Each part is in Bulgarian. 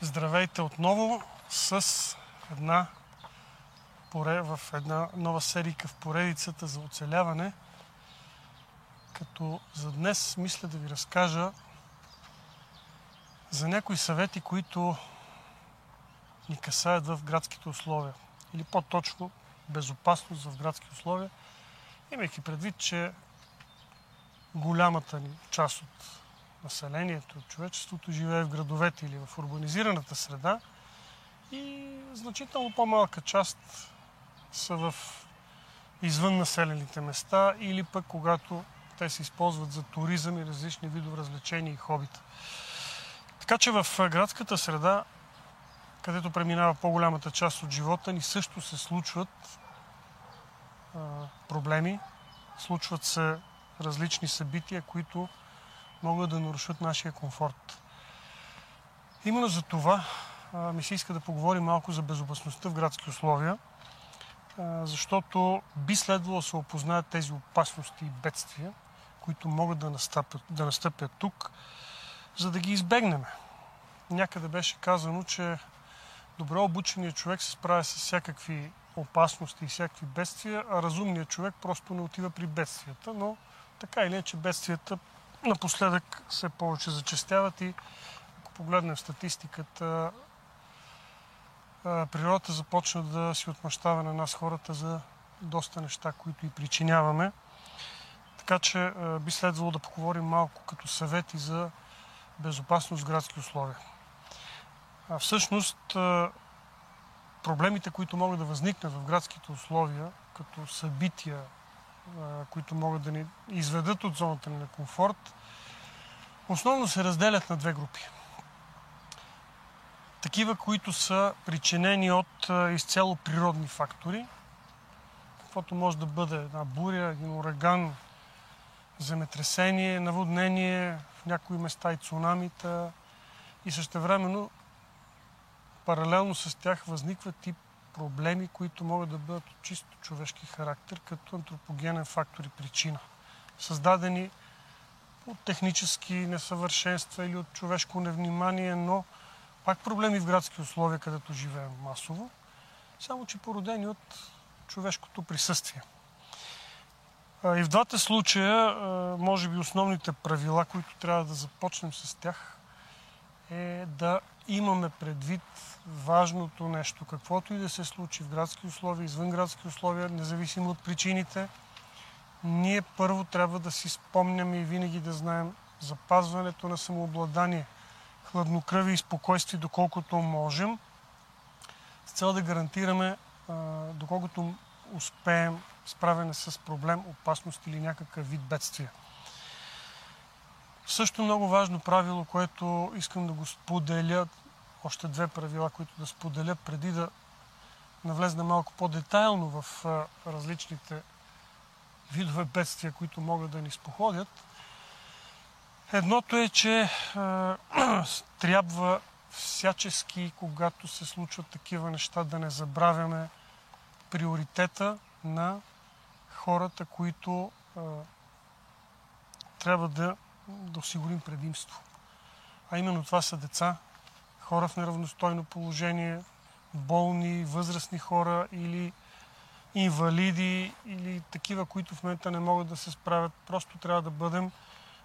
Здравейте отново с една нова серийка в поредицата за оцеляване. Като за днес мисля да ви разкажа за някои съвети, които ни касаят в градските условия. Или по-точно безопасност в градски условия, имайки предвид, че голямата ни част от населението, от човечеството живее в градовете или в урбанизираната среда и значително по-малка част са в извън населените места или пък когато те се използват за туризъм и различни видове развлечения и хобита. Така че в градската среда, където преминава по-голямата част от живота ни, също се случват проблеми, случват се различни събития, които могат да нарушат нашия комфорт. Именно за това ми се иска да поговорим малко за безопасността в градски условия, защото би следвало да се опознаят тези опасности и бедствия, които могат да настъпят тук, за да ги избегнем. Някъде беше казано, че добре обученият човек се справя с всякакви опасности и всякакви бедствия, а разумният човек просто не отива при бедствията, но така или иначе бедствията напоследък все повече зачестяват и ако погледнем статистиката, природата започна да си отмъщава на нас хората за доста неща, които и причиняваме. Така че би следвало да поговорим малко като съвети за безопасност в градски условия. А всъщност проблемите, които могат да възникнат в градските условия, като събития, които могат да ни изведат от зоната ни на комфорт, основно се разделят на две групи. Такива, които са причинени от изцяло природни фактори, каквото може да бъде една буря, един ураган, земетресение, наводнение, в някои места и цунамита, и същевременно паралелно с тях възникват и проблеми, които могат да бъдат от чисто човешки характер, като антропогенен фактор и причина, създадени от технически несъвършенства или от човешко невнимание, но пак проблеми в градски условия, където живеем масово, само че породени от човешкото присъствие. И в двата случая, може би основните правила, които трябва да започнем с тях, е да имаме предвид важното нещо. Каквото и да се случи в градски условия, извън градски условия, независимо от причините, ние първо трябва да си спомняме и винаги да знаем запазването на самообладание, хладнокръвие и спокойствие, доколкото можем, с цел да гарантираме, доколкото успеем, справяне с проблем, опасност или някакъв вид бедствие. Също много важно правило, което искам да го споделя, още две правила, които да споделя, преди да навлезна малко по-детайлно в различните видове бедствия, които могат да ни споходят. Едното е, че трябва всячески, когато се случват такива неща, да не забравяме приоритета на хората, които трябва да осигурим предимство. А именно това са деца, хора в неравностойно положение, болни, възрастни хора или инвалиди, или такива, които в момента не могат да се справят. Просто трябва да бъдем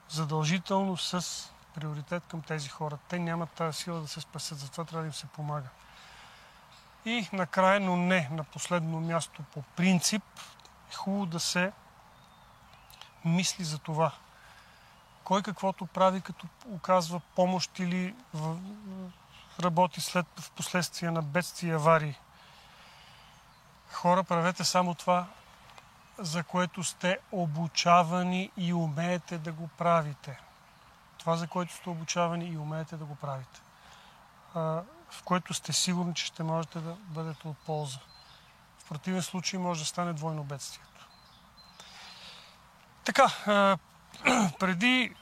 задължително с приоритет към тези хора. Те нямат тази сила да се спасят, затова трябва да им се помага. И накрая, но не на последно място, по принцип, е хубаво да се мисли за това. Кой каквото прави, като оказва помощ или работи в последствие на бедствия и аварии. Хора, правете само това, за което сте обучавани и умеете да го правите. Това, за което сте обучавани и умеете да го правите. В което сте сигурни, че ще можете да бъдете от полза. В противен случай може да стане двойно бедствието. Така, преди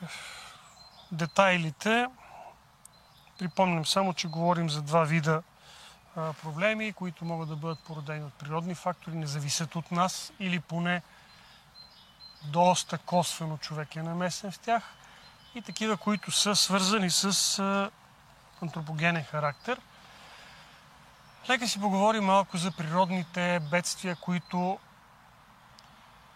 детайлите, припомням само, че говорим за два вида проблеми, които могат да бъдат породени от природни фактори, не зависят от нас или поне доста косвено човек е намесен в тях, и такива, които са свързани с антропогенен характер. Нека си поговорим малко за природните бедствия, които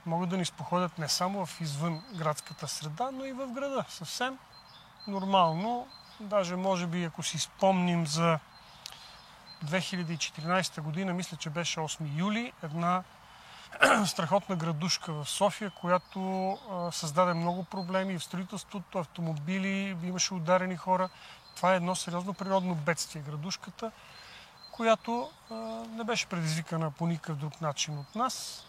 могат да ни споходят не само в извън градската среда, но и в града. Съвсем нормално. Даже може би, ако си спомним за 2014 година, мисля, че беше 8 юли, една страхотна градушка в София, която създаде много проблеми в строителството, автомобили, имаше ударени хора. Това е едно сериозно природно бедствие, градушката, която не беше предизвикана по никакъв друг начин от нас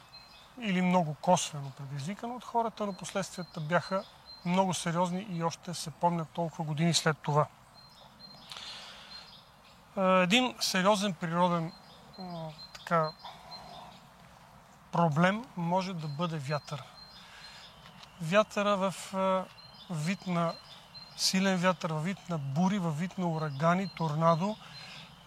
или много косвено предизвикана от хората, но последствията бяха много сериозни и още се помнят толкова години след това. Един сериозен природен проблем може да бъде вятър. Вятъра в вид на силен вятър, в вид на бури, в вид на урагани, торнадо,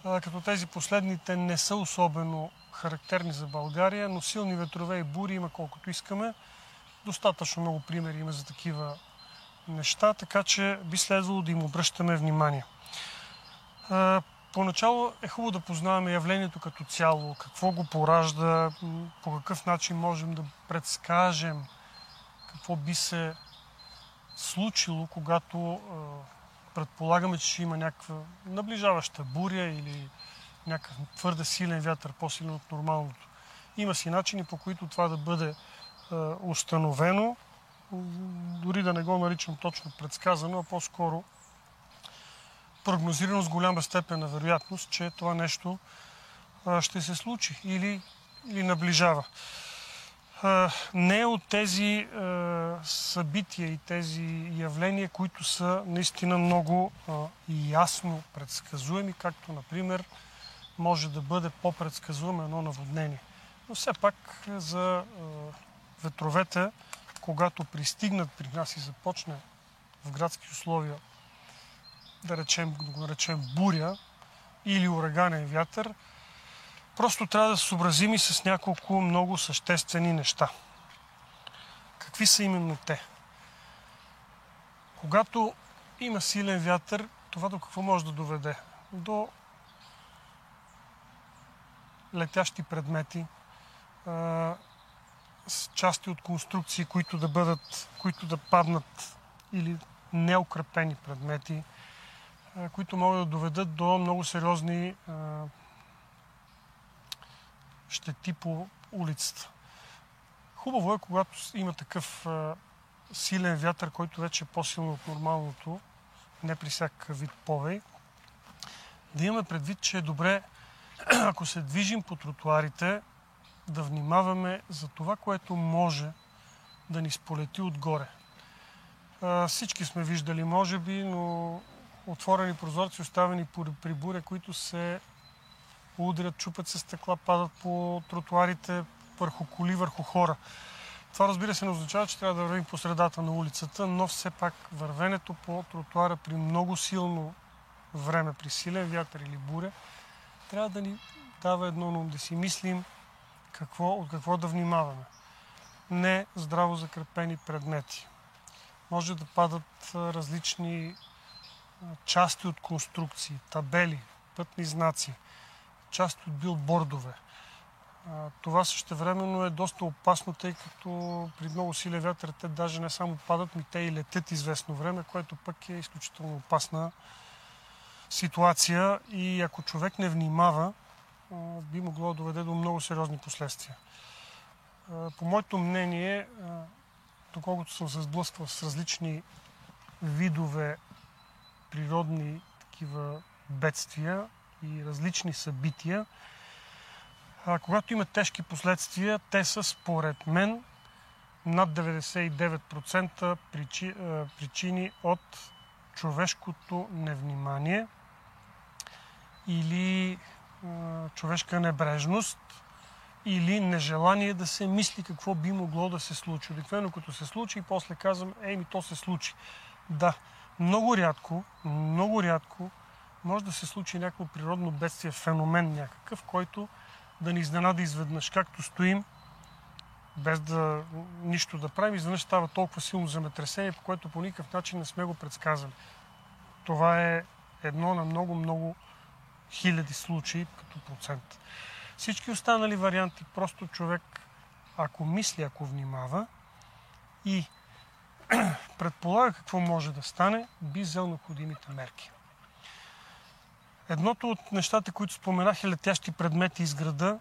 като тези последните не са особено характерни за България, но силни ветрове и бури има колкото искаме. Достатъчно много примери има за такива неща, така че би следвало да им обръщаме внимание. Поначало е хубаво да познаваме явлението като цяло, какво го поражда, по какъв начин можем да предскажем какво би се случило, когато предполагаме, че ще има някаква наближаваща буря или някакъв твърде силен вятър, по-силен от нормалното. Има си начини, по които това да бъде установено, дори да не го наричам точно предсказано, а по-скоро прогнозирано с голяма степен на вероятност, че това нещо ще се случи или наближава. Не от тези събития и тези явления, които са наистина много ясно предсказуеми, както, например, може да бъде по-предсказуемо едно наводнение. Но все пак за ветровете, когато пристигнат при нас и започне в градски условия, да го наречем буря или ураганен вятър, просто трябва да се съобразим и с няколко много съществени неща. Какви са именно те? Когато има силен вятър, това до какво може да доведе? До летящи предмети, части от конструкции, които да паднат, или неукрепени предмети, които могат да доведат до много сериозни щети по улицата. Хубаво е, когато има такъв силен вятър, който вече е по-силно от нормалното, не при всякакъв вид повей, да имаме предвид, че е добре, ако се движим по тротуарите, да внимаваме за това, което може да ни сполети отгоре. Всички сме виждали, може би, но отворени прозорци, оставени при буря, които се удрят, чупят се стъкла, падат по тротуарите, върху коли, върху хора. Това, разбира се, не означава, че трябва да вървим по средата на улицата, но все пак вървенето по тротуара при много силно време, при силен вятър или буря, трябва да ни дава едно наум, да си мислим от какво да внимаваме. Не здраво закрепени предмети. Може да падат различни части от конструкции, табели, пътни знаци, част от билбордове. Това същевременно е доста опасно, тъй като при много силен вятър те даже не само падат, но те и летят известно време, което пък е изключително опасна ситуация и ако човек не внимава, би могло да доведе до много сериозни последствия. По моето мнение, доколкото съм се сблъсквал с различни видове природни такива бедствия и различни събития, когато има тежки последствия, те са според мен над 99% причини от човешкото невнимание или човешка небрежност или нежелание да се мисли какво би могло да се случи. Обикновено като се случи и после казвам, то се случи. Да, много рядко може да се случи някакво природно бедствие, феномен някакъв, който да ни изненада изведнъж. Както стоим, без да нищо да правим, изведнъж става толкова силно земетресение, по което по никакъв начин не сме го предсказали. Това е едно на много-много хиляди случаи като процент. Всички останали варианти, просто човек, ако мисли, ако внимава и предполага какво може да стане, би взел необходимите мерки. Едното от нещата, които споменах, е летящи предмети из града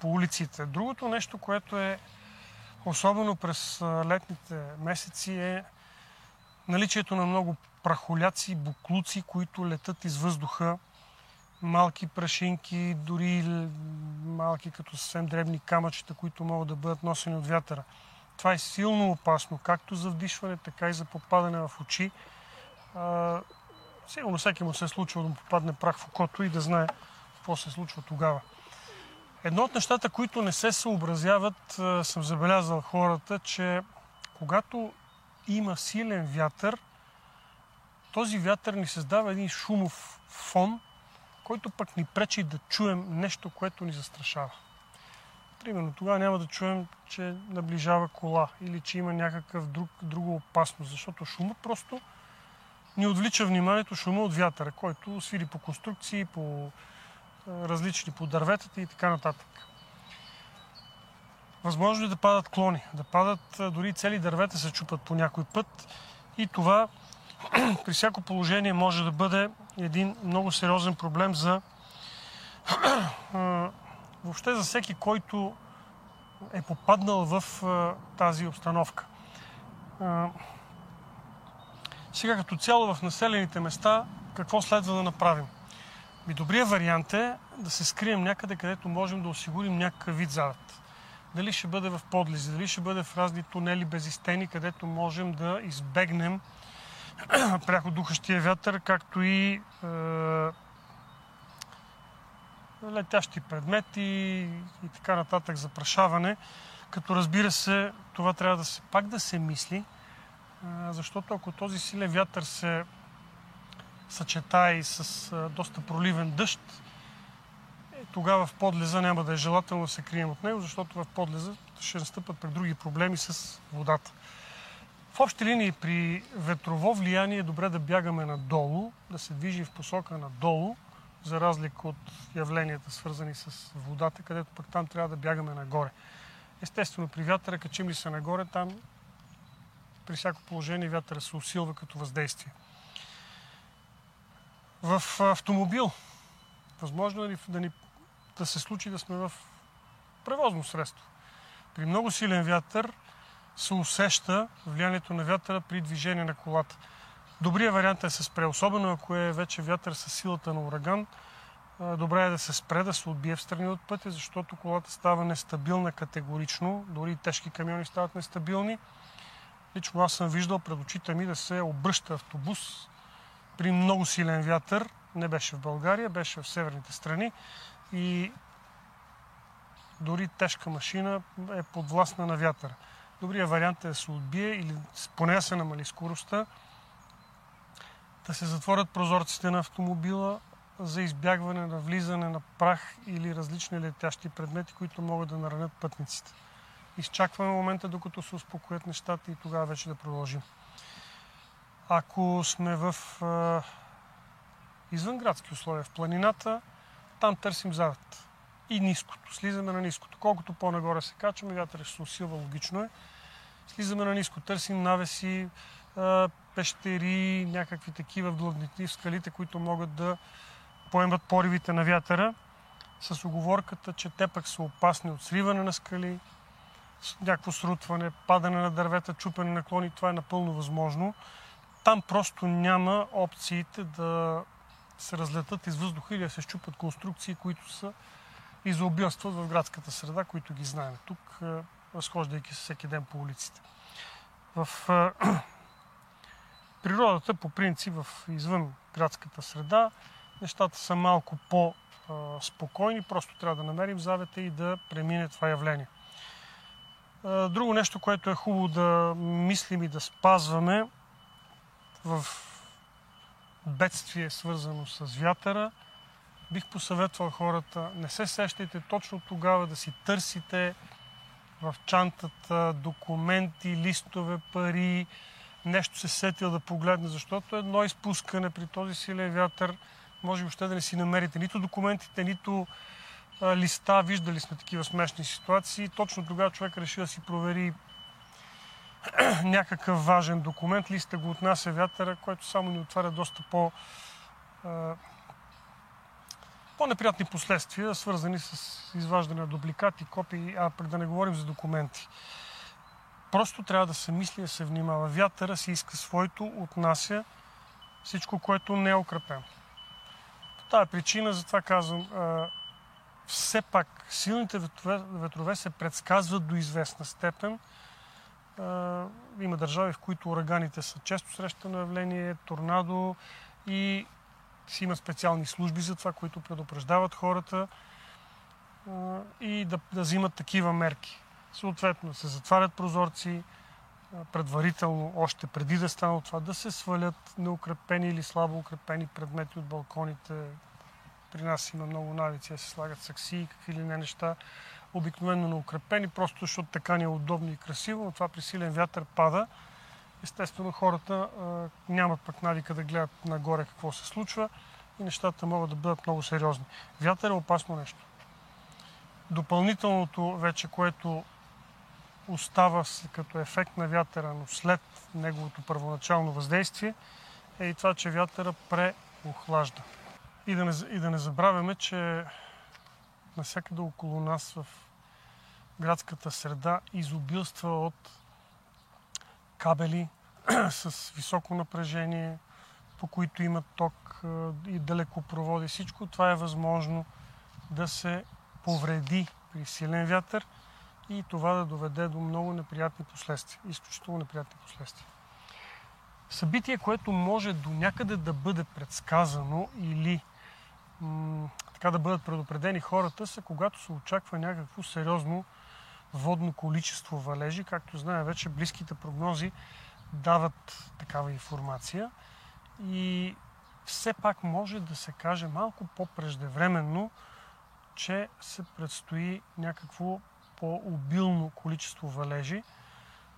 по улиците. Другото нещо, което е особено през летните месеци, е наличието на много прахоляци, буклуци, които летат из въздуха. Малки прашинки, дори малки като съвсем дребни камъчета, които могат да бъдат носени от вятъра. Това е силно опасно, както за вдишване, така и за попадане в очи. Сигурно всеки му се е случило да му попадне прах в окото и да знае какво се случва тогава. Едно от нещата, които не се съобразяват, съм забелязал хората, че когато има силен вятър, този вятър ни създава един шумов фон, който пък ни пречи да чуем нещо, което ни застрашава. Примерно тогава няма да чуем, че наближава кола или че има някакъв друга опасност, защото шумът просто ни отвлича вниманието, шума от вятъра, който свири по конструкции, по различни, по дърветата и така нататък. Възможно е да падат клони, да падат дори цели дървета се чупат по някой път и това при всяко положение може да бъде един много сериозен проблем за въобще за всеки, който е попаднал в тази обстановка. Сега като цяло в населените места, какво следва да направим? Добрият вариант е да се скрием някъде, където можем да осигурим някакъв вид залът. Дали ще бъде в подлези, дали ще бъде в разни тунели без стени, където можем да избегнем пряко духащия вятър, както и летящи предмети и така нататък, запрашаване. Като разбира се, това трябва да се, пак да се мисли, защото ако този силен вятър се съчетае и с доста проливен дъжд, тогава в подлеза няма да е желателно да се крием от него, защото в подлеза ще настъпат при други проблеми с водата. В общи линии при ветрово влияние е добре да бягаме надолу, да се движи в посока надолу, за разлика от явленията, свързани с водата, където пък там трябва да бягаме нагоре. Естествено, при вятъра, качим ли се нагоре, там при всяко положение вятъра се усилва като въздействие. В автомобил възможно е да се случи да сме в превозно средство. При много силен вятър се усеща влиянието на вятъра при движение на колата. Добрият вариант е да се спре, особено ако е вече вятър със силата на ураган. Добре е да се спре, да се отбие в страни от пътя, защото колата става нестабилна категорично. Дори тежки камиони стават нестабилни. Лично аз съм виждал пред очите ми да се обръща автобус при много силен вятър. Не беше в България, беше в северните страни. И дори тежка машина е подвластна на вятъра. Добрият вариант е да се отбие или поне да се намали скоростта, да се затворят прозорците на автомобила за избягване на влизане на прах или различни летящи предмети, които могат да наранят пътниците. Изчакваме момента, докато се успокоят нещата и тогава вече да продължим. Ако сме в извънградски условия, в планината, там търсим завет. И ниското. Слизаме на ниското. Колкото по-нагоре се качваме, вятър ще се усилва, логично е. Слизаме на ниско, търсим навеси, пещери, някакви такива вдлъбнати в скалите, които могат да поемат поривите на вятъра, с уговорката, че те пък са опасни от сриване на скали, някакво срутване, падане на дървета, чупене на клони. Това е напълно възможно. Там просто няма опциите да се разлетат из въздуха или да се щупат конструкции, които са и заобилстват в градската среда, които ги знаем тук, разхождайки се всеки ден по улиците. В природата, по принцип, в извън градската среда, нещата са малко по-спокойни, просто трябва да намерим завета и да премине това явление. Друго нещо, което е хубаво да мислим и да спазваме в бедствие, свързано с вятъра, бих посъветвал хората, не се сещайте точно тогава да си търсите в чантата документи, листове, пари, нещо се сетил да погледне, защото едно изпускане при този силен вятър може въобще да не си намерите нито документите, нито листа. Виждали сме такива смешни ситуации. Точно тогава човек реши да си провери някакъв важен документ. Листа го отнася вятъра, който само ни отваря доста по-неприятни последствия, свързани с изваждане на дубликати, копии, а да не говорим за документи. Просто трябва да се мисли, да се внимава. Вятъра си иска своето, отнася всичко, което не е укрепено. По тази причина, затова казвам, все пак силните ветрове се предсказват до известна степен. Има държави, в които ураганите са често срещано явление, торнадо, и си има специални служби за това, които предупреждават хората и да взимат такива мерки. Съответно, се затварят прозорци предварително, още преди да стане това, да се свалят неукрепени или слабо укрепени предмети от балконите. При нас има много навици, се слагат саксии, какви ли не неща, обикновено неукрепени, просто защото така ни е удобно и красиво, но това при силен вятър пада. Естествено, хората нямат пък навика да гледат нагоре какво се случва и нещата могат да бъдат много сериозни. Вятър е опасно нещо. Допълнителното вече, което остава като ефект на вятъра, но след неговото първоначално въздействие, е и това, че вятъра преохлажда. И да не забравяме, че навсякъде около нас в градската среда изобилства от кабели с високо напрежение, по които има ток и далекопроводи. Всичко това е възможно да се повреди при силен вятър и това да доведе до много неприятни последствия. Изключително неприятни последствия. Събитие, което може до някъде да бъде предсказано или така да бъдат предупредени хората, са когато се очаква някакво сериозно водно количество валежи. Както знаем вече, близките прогнози дават такава информация и все пак може да се каже малко по-преждевременно, че се предстои някакво по-обилно количество валежи,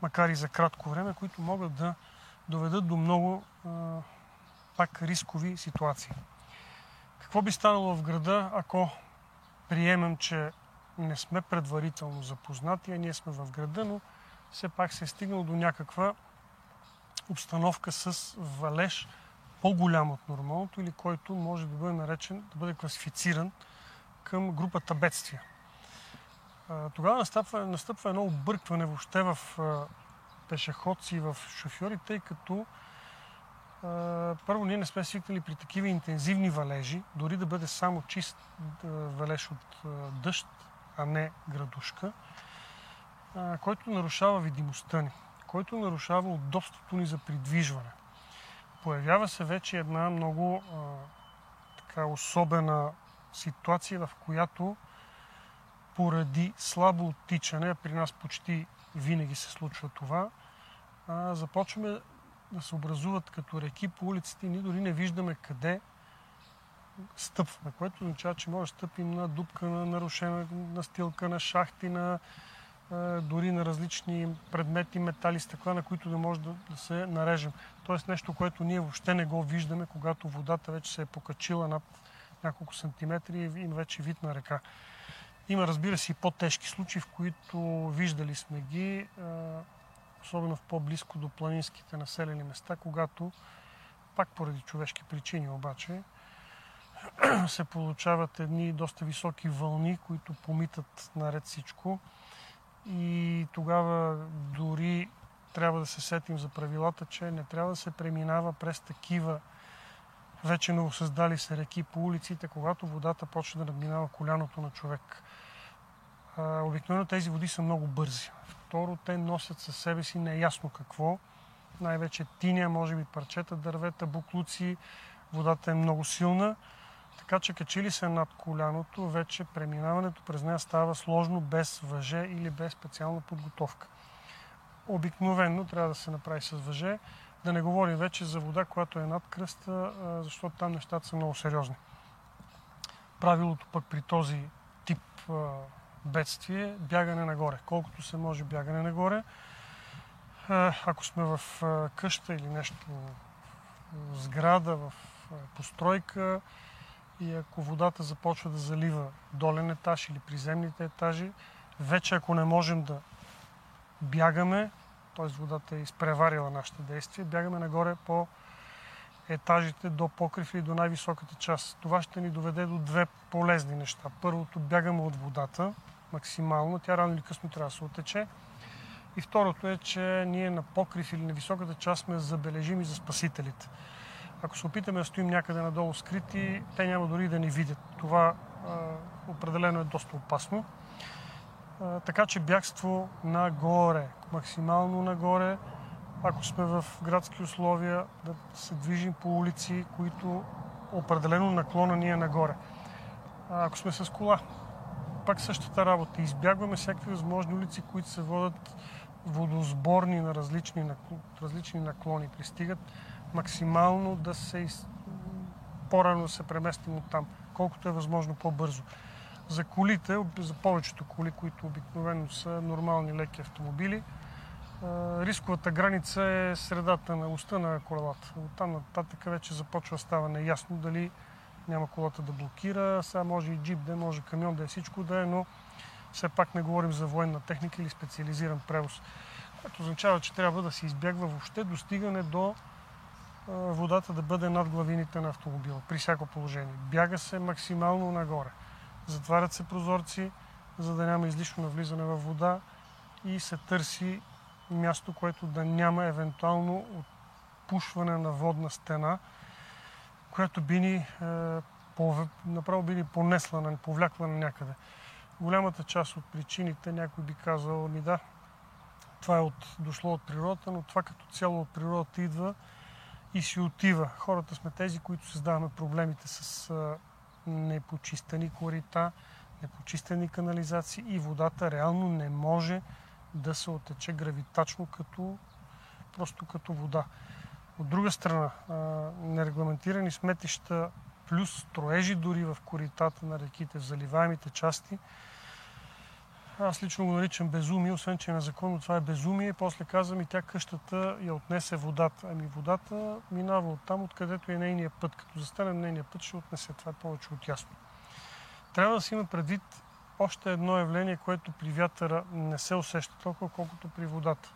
макар и за кратко време, които могат да доведат до много пак рискови ситуации. Какво би станало в града, ако приемем, че не сме предварително запознати, а ние сме в града, но все пак се е стигнал до някаква обстановка с валеж по-голям от нормалното или който може да бъде наречен, да бъде класифициран към групата бедствия. Тогава настъпва едно объркване въобще в пешеходци и в шофьори, тъй като първо ние не сме свикнали при такива интензивни валежи, дори да бъде само чист валеж от дъжд, а не градушка, който нарушава видимостта ни, който нарушава удобството ни за придвижване. Появява се вече една много така особена ситуация, в която поради слабо оттичане, при нас почти винаги се случва това, започваме да се образуват като реки по улиците и ние дори не виждаме къде стъпваме, което означава, че може да стъпим на дупка, на нарушена настилка, на шахти, дори на различни предмети, метали, стъкла, на които да може да се нарежем. Тоест нещо, което ние въобще не го виждаме, когато водата вече се е покачила над няколко сантиметри и има вече вид на река. Има, разбира се, и по-тежки случаи, в които виждали сме ги, особено в по-близко до планинските населени места, когато, пак поради човешки причини обаче, се получават едни доста високи вълни, които помитат наред всичко. И тогава дори трябва да се сетим за правилата, че не трябва да се преминава през такива вече новосъздали се реки по улиците, когато водата почне да надминава коляното на човек. Обикновено тези води са много бързи. Второ, те носят със себе си неясно какво. Най-вече тиня, може би парчета, дървета, буклуци. Водата е много силна. Така че качили се над коляното, вече преминаването през нея става сложно без въже или без специална подготовка. Обикновено трябва да се направи с въже. Да не говорим вече за вода, която е над кръста, защото там нещата са много сериозни. Правилото пък при този тип бедствие – бягане нагоре. Колкото се може бягане нагоре. Ако сме в къща или нещо, в сграда, в постройка и ако водата започва да залива долен етаж или приземните етажи, вече ако не можем да бягаме, т.е. водата е изпреварила нашите действия, бягаме нагоре по етажите до покрив и до най-високата част. Това ще ни доведе до две полезни неща. Първото, бягаме от водата максимално, тя рано или късно трябва да се отече. И второто е, че ние на покрив или на високата част сме забележими за спасителите. Ако се опитаме да стоим някъде надолу скрити, те няма дори да ни видят. Това определено е доста опасно. Така че бягство нагоре, максимално нагоре. Ако сме в градски условия, да се движим по улици, които определено наклона ни е нагоре. Ако сме с кола, пак същата работа. Избягваме всякакви възможни улици, които се водят водосборни на различни наклони. Пристигат максимално да се по-рано се преместим от там, колкото е възможно по-бързо. За колите, за повечето коли, които обикновено са нормални леки автомобили, рисковата граница е средата на уста на колелата. Оттам нататък вече започва става неясно дали няма колата да блокира, сега може и джип да е, може камион да е, всичко да е, но все пак не говорим за военна техника или специализиран превоз. Което означава, че трябва да се избягва въобще достигане до водата да бъде над главините на автомобила, при всяко положение. Бяга се максимално нагоре. Затварят се прозорци, за да няма излишно навлизане във вода и се търси място, което да няма евентуално отпушване на водна стена, която би ни направо би ни понесла, повлякла на някъде. Голямата част от причините, някой би казал, ми да, това е дошло от природата, но това като цяло от природата идва и си отива. Хората сме тези, които създаваме проблемите с непочистени корита, непочистени канализации и водата реално не може да се отече гравитачно, просто като вода. От друга страна, нерегламентирани сметища плюс строежи дори в коритата на реките, в заливаемите части. Аз лично го наричам безумие, освен че е незаконно, това е безумие. После казвам и тя къщата я отнесе водата. Ами водата минава оттам, откъдето е нейния път. Като застане нейния път, ще отнесе. Това е повече от ясно. Трябва да си има предвид още едно явление, което при вятъра не се усеща толкова, колкото при водата.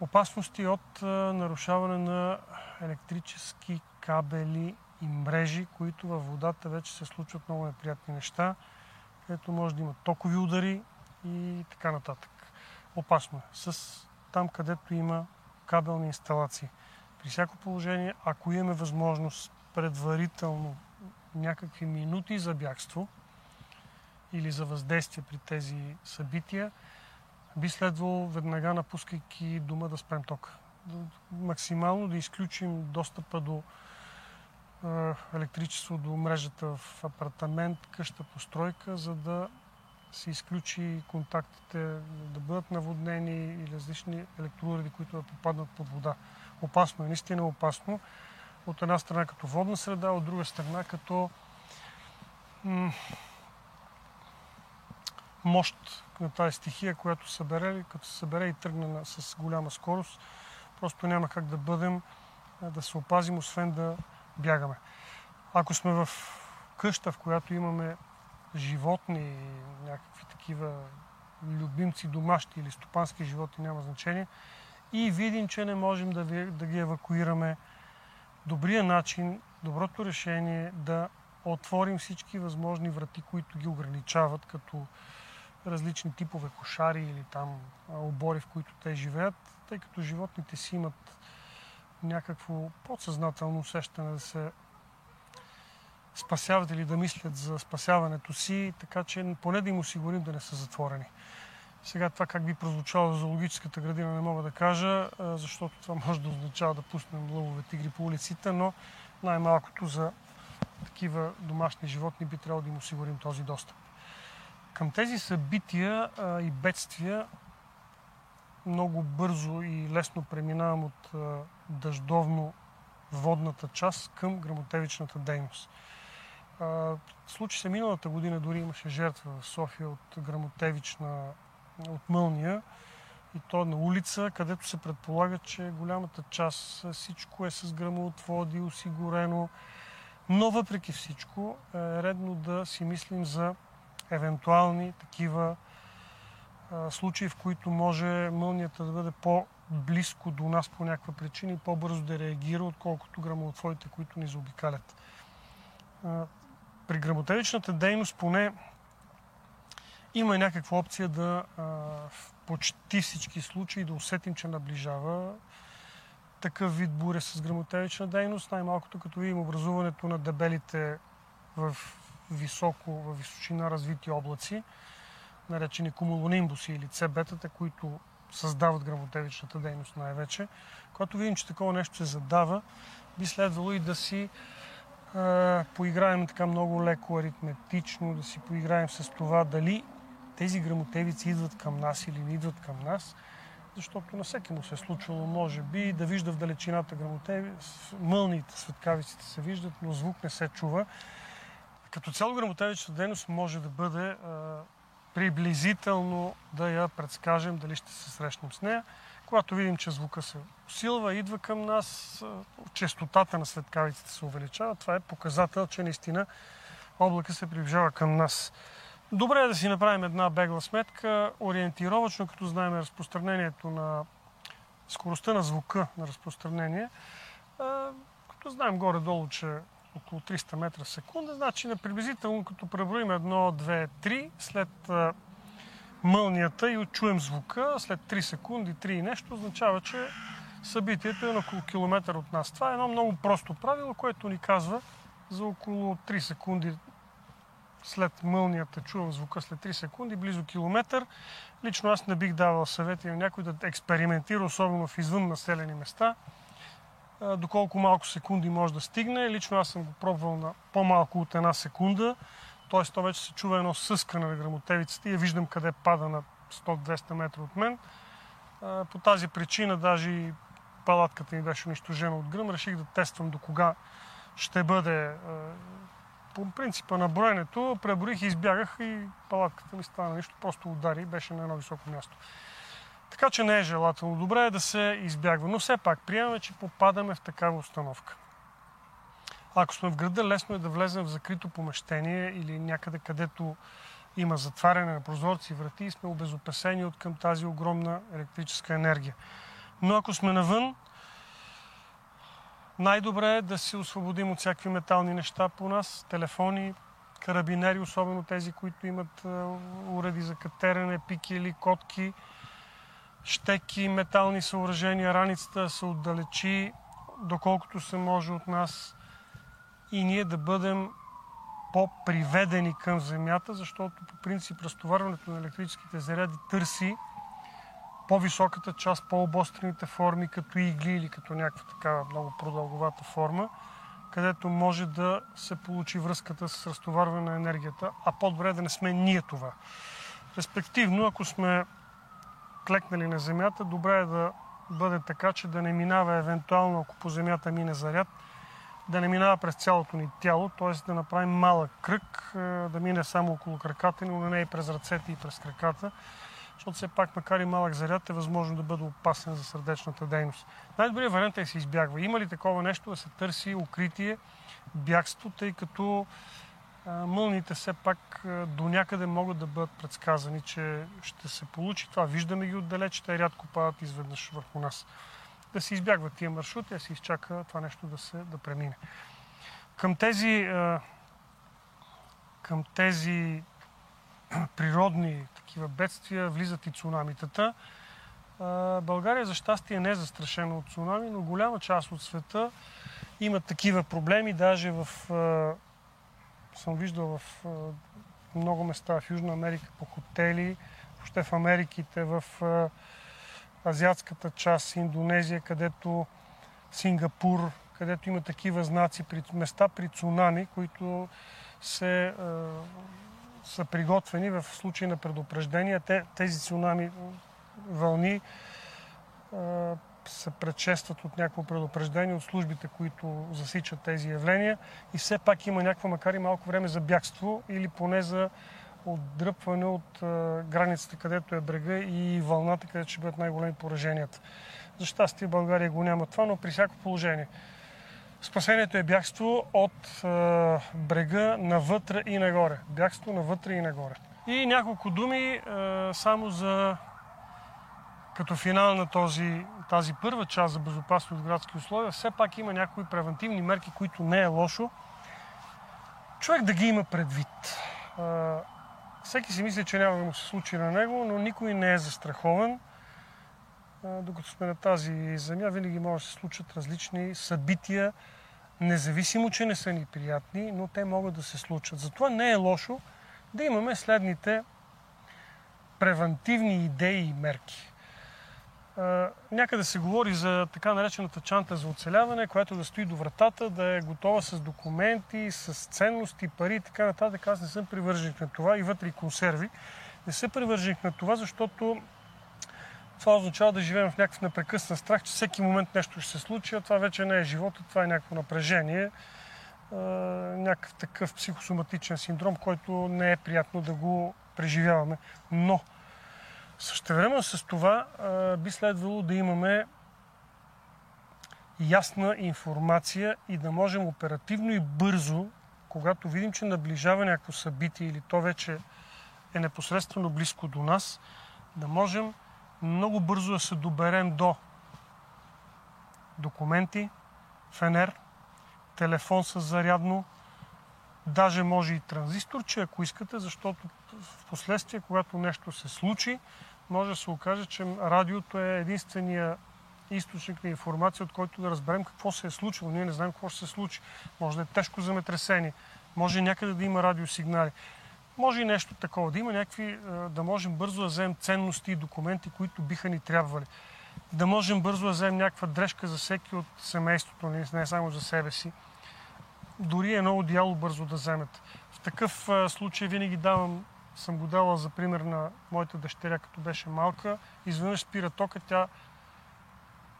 Опасности от нарушаване на електрически кабели и мрежи, които във водата вече се случват много неприятни неща, където може да има токови удари и така нататък. Опасно е. Там, където има кабелни инсталации. При всяко положение, ако имаме възможност предварително някакви минути за бягство или за въздействие при тези събития, би следвало веднага, напускайки дома, да спрем тока. Максимално да изключим достъпа до електричество, до мрежата в апартамент, къща, постройка, за да се изключи контактите, да бъдат наводнени или различни електроуреди, които да попаднат под вода. Опасно е, наистина опасно. От една страна като водна среда, от друга страна като мощ на тази стихия, която събере, като се събере и тръгне с голяма скорост, просто няма как да се опазим, освен да бягаме. Ако сме в къща, в която имаме животни, някакви такива любимци, домашни или стопански животни, няма значение, и видим, че не можем да ги евакуираме, добрият начин, доброто решение е да отворим всички възможни врати, които ги ограничават, като различни типове кошари или там обори, в които те живеят, тъй като животните си имат някакво подсъзнателно усещане да се спасяват или да мислят за спасяването си, така че поне да им осигурим да не са затворени. Сега това как би прозвучало за зоологическата градина не мога да кажа, защото това може да означава да пуснем лъвове, тигри по улиците, но най-малкото за такива домашни животни би трябвало да им осигурим този достъп. Към тези събития и бедствия много бързо и лесно преминавам от дъждовно-водната част към гръмотевичната дейност. Случи се миналата година, дори имаше жертва в София от мълния. и то на улица, където се предполага, че голямата част всичко е с гръмоотводи, осигурено. Но въпреки всичко е редно да си мислим за евентуални такива случаи, в които може мълнията да бъде по-близко до нас по някаква причина и по-бързо да реагира, отколкото гръмоотводите, които ни заобикалят. При гръмотевичната дейност поне има и някаква опция да в почти всички случаи да усетим, че наближава такъв вид буря с гръмотевична дейност. Най-малкото като видим образуването на дебелите в височина развити облаци, наречени кумулонимбуси или цебетата, които създават гръмотевичната дейност най-вече. Когато видим, че такова нещо се задава, би следвало и да си поиграем така много леко аритметично, да си поиграем с това дали тези гръмотевици идват към нас или не идват към нас, защото на всеки му се е случвало, може би, да вижда в далечината мълниите, светкавиците се виждат, но звук не се чува. Като цяло гръмотевичната дейност може да бъде приблизително да я предскажем, дали ще се срещнем с нея. Когато видим, че звука се усилва, идва към нас, честотата на светкавиците се увеличава, това е показател, че наистина облака се приближава към нас. Добре е да си направим една бегла сметка, ориентировачно, като знаем разпространението на скоростта на звука на разпространение, като знаем горе-долу, че около 300 метра в секунда, значи приблизително като преброим 1, 2, 3, след мълнията и чуем звука, след 3 секунди, 3 и нещо, означава, че събитието е на около километър от нас. Това е едно много просто правило, което ни казва за около 3 секунди след мълнията, чувам звука след 3 секунди, близо километър. Лично аз не бих давал съвети на някой да експериментира, особено в извън населени места, доколко малко секунди може да стигне. Лично аз съм го пробвал на по-малко от 1 секунда, т.е. то вече се чува едно съскане на гръмотевицата и я виждам къде пада на 100-200 метра от мен. По тази причина даже и палатката ми беше унищожена от гръм. Реших да тествам до кога ще бъде. По принципа на броенето преброих и избягах и палатката ми стана нищо, просто удари, беше на едно високо място. Така че не е желателно. Добре е да се избягва, но все пак приемаме, че попадаме в такава установка. Ако сме в града, лесно е да влезем в закрито помещение или някъде, където има затваряне на прозорци и врати и сме обезопасени от към тази огромна електрическа енергия. Но ако сме навън, най-добре е да се освободим от всякакви метални неща по нас, телефони, карабинери, особено тези, които имат уреди за катерене, пики или котки, щеки, метални съоръжения, раницата се отдалечи, доколкото се може от нас и ние да бъдем по-приведени към земята, защото по принцип разтоварването на електрическите заряди търси по-високата част, по-обострените форми, като игли или като някаква такава много продълговата форма, където може да се получи връзката с разтоварване на енергията, а по-добре да не сме ние това. Респективно, ако сме клекнали на земята, добре е да бъде така, че да не минава евентуално, ако по земята мине заряд, да не минава през цялото ни тяло, т.е. да направим малък кръг, да мине само около краката ни, но не и през ръцете и през краката, защото все пак, макар и малък заряд, е възможно да бъде опасен за сърдечната дейност. Най-добрият вариант е да се избягва. Има ли такова нещо, да се търси укритие, бягство, тъй като мълните все пак до някъде могат да бъдат предсказани, че ще се получи това. Виждаме ги отдалеч, те рядко падат изведнъж върху нас. Да се избягват тия маршрути, да се изчака това нещо да премине. Към тези природни такива бедствия влизат и цунамитата. България, за щастие, не е застрашена от цунами, но голяма част от света имат такива проблеми. Даже съм виждал в много места в Южна Америка, по хотели, въобще в Америките, в азиатската част, Индонезия, където Сингапур, където има такива знаци, места при цунами, които са приготвени в случай на предупреждения. Тези цунами вълни се предшестват от някакво предупреждение от службите, които засичат тези явления и все пак има някакво, макар и малко време за бягство или поне за отдръпване от границата, където е брега и вълната, където ще бъдат най-големи пораженията. За щастие България го няма това, но при всяко положение. Спасението е бягство от брега навътре и нагоре. Бягство навътре и нагоре. И няколко думи само за като финал на тази първа част за безопасност в градски условия. Все пак има някои превентивни мерки, които не е лошо човек да ги има предвид. Всеки си мисли, че няма да му се случи на него, но никой не е застрахован. Докато сме на тази земя, винаги може да се случат различни събития, независимо, че не са ни приятни, но те могат да се случат. Затова не е лошо да имаме следните превентивни идеи и мерки. Някъде се говори за така наречената чанта за оцеляване, която да стои до вратата, да е готова с документи, с ценности, пари и така нататък. Аз не съм привърженик на това и вътре и консерви. Не съм привърженик на това, защото това означава да живеем в някакъв непрекъснат страх, че всеки момент нещо ще се случи, а това вече не е живота, това е някакво напрежение, някакъв такъв психосоматичен синдром, който не е приятно да го преживяваме. Но същевременно с това би следвало да имаме ясна информация и да можем оперативно и бързо, когато видим, че наближава някакво събитие или то вече е непосредствено близко до нас, да можем много бързо да се доберем до документи, фенер, телефон с зарядно, даже може и транзисторче, ако искате, защото в последствие, когато нещо се случи, може да се окаже, че радиото е единствения източник на информация, от който да разберем какво се е случило. Ние не знаем какво ще се случи. Може да е тежко земетресение, може някъде да има радиосигнали. Може и нещо такова, да има някакви, да можем бързо да вземем ценности и документи, които биха ни трябвали. Да можем бързо да вземем някаква дрежка за всеки от семейството, не само за себе си. Дори едно одеяло бързо да вземете. В такъв случай винаги съм го давал за пример на моята дъщеря, като беше малка. Изведнъж спира тока, тя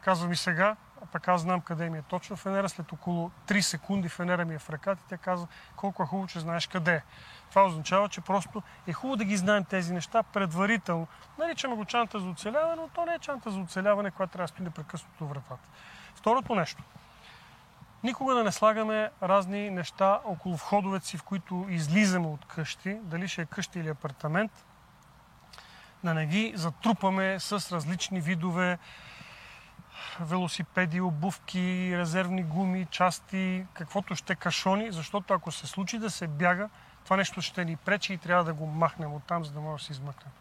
казва ми сега, а пък аз знам къде ми е точно фенера. След около 3 секунди фенера ми е в ръката и тя казва колко е хубаво, че знаеш къде е. Това означава, че просто е хубаво да ги знаем тези неща предварително. Наричаме го чанта за оцеляване, но то не е чанта за оцеляване, която трябва да стои непрекъснато вратата. Второто нещо. Никога да не слагаме разни неща около входовете си, в които излизаме от къщи, дали ще е къща или апартамент, да не ги затрупаме с различни видове велосипеди, обувки, резервни гуми, части, каквото ще кашони, защото ако се случи да се бяга, това нещо ще ни пречи и трябва да го махнем оттам, за да може да се измъкнем.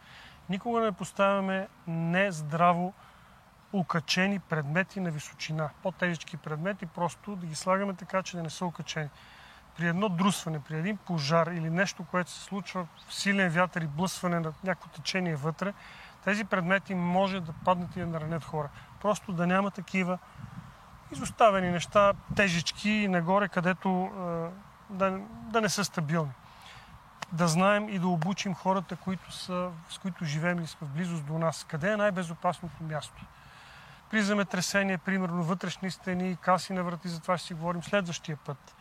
Никога не поставяме нездраво окачени предмети на височина. По-тежички предмети просто да ги слагаме така, че да не са окачени. При едно друсване, при един пожар или нещо, което се случва в силен вятър и блъсване на някакво течение вътре, тези предмети може да паднат и да наранят хора. Просто да няма такива изоставени неща, тежички нагоре, където да не са стабилни. Да знаем и да обучим хората, с които живеем и сме в близост до нас. Къде е най-безопасното място? При земетресение, примерно вътрешни стени, каси на врати, за това ще си говорим следващия път.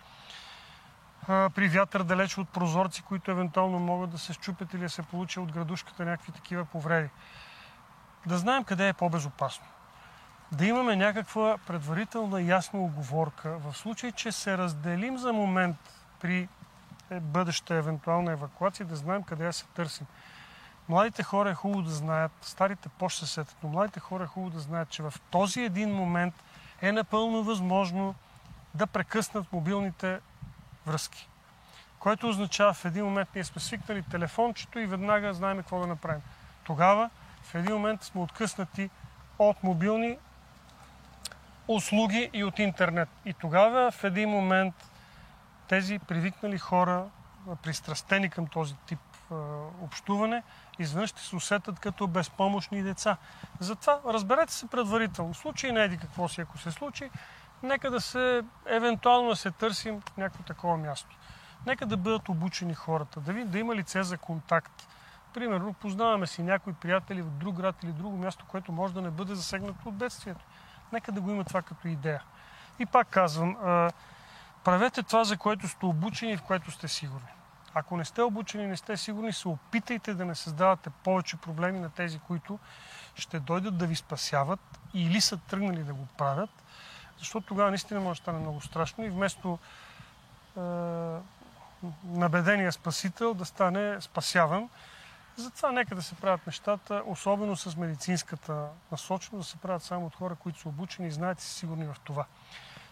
При вятър далеч от прозорци, които евентуално могат да се счупят или да се получи от градушката някакви такива повреди. Да знаем къде е по-безопасно. Да имаме някаква предварителна ясна уговорка. В случай, че се разделим за момент при бъдеща евентуална евакуация, да знаем къде се търсим. Младите хора е хубаво да знаят, старите по-ще се сетят, но младите хора е хубаво да знаят, че в този един момент е напълно възможно да прекъснат мобилните връзки. Което означава, в един момент ние сме свикнали телефончето и веднага знаем какво да направим. Тогава в един момент сме откъснати от мобилни услуги и от интернет. И тогава в един момент тези привикнали хора, пристрастени към този тип общуване, извън ще се усетат като безпомощни деца. Затова разберете се предварително. В случай не еди какво си, ако се случи, нека да се, евентуално да се търсим някакво такова място. Нека да бъдат обучени хората, да има лице за контакт. Примерно, познаваме си някои приятели в друг град или друго място, което може да не бъде засегнато от бедствието. Нека да го има това като идея. И пак казвам, правете това, за което сте обучени и в което сте сигурни. Ако не сте обучени, не сте сигурни, се опитайте да не създавате повече проблеми на тези, които ще дойдат да ви спасяват или са тръгнали да го правят, защото тогава наистина може да стане много страшно и вместо набедения спасител да стане спасяван. Затова нека да се правят нещата, особено с медицинската насоченост, да се правят само от хора, които са обучени и знаят и са сигурни в това.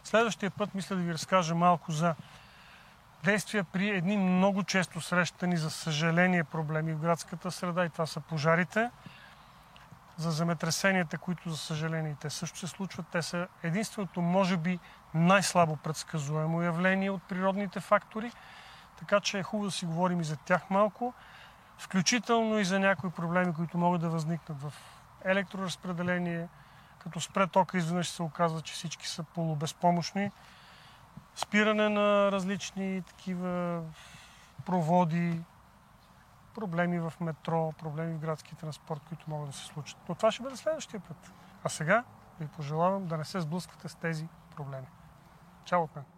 Следващия път мисля да ви разкажа малко за действия при едни много често срещани, за съжаление, проблеми в градската среда, и това са пожарите, за земетресенията, които, за съжаление, те също се случват. Те са единственото, може би, най-слабо предсказуемо явление от природните фактори, така че е хубаво да си говорим и за тях малко, включително и за някои проблеми, които могат да възникнат в електроразпределение, като спре тока изведнъж се оказва, че всички са полубезпомощни, спиране на различни такива проводи, проблеми в метро, проблеми в градски транспорт, които могат да се случат. Но това ще бъде следващия път. А сега ви пожелавам да не се сблъсквате с тези проблеми. Чао от мен!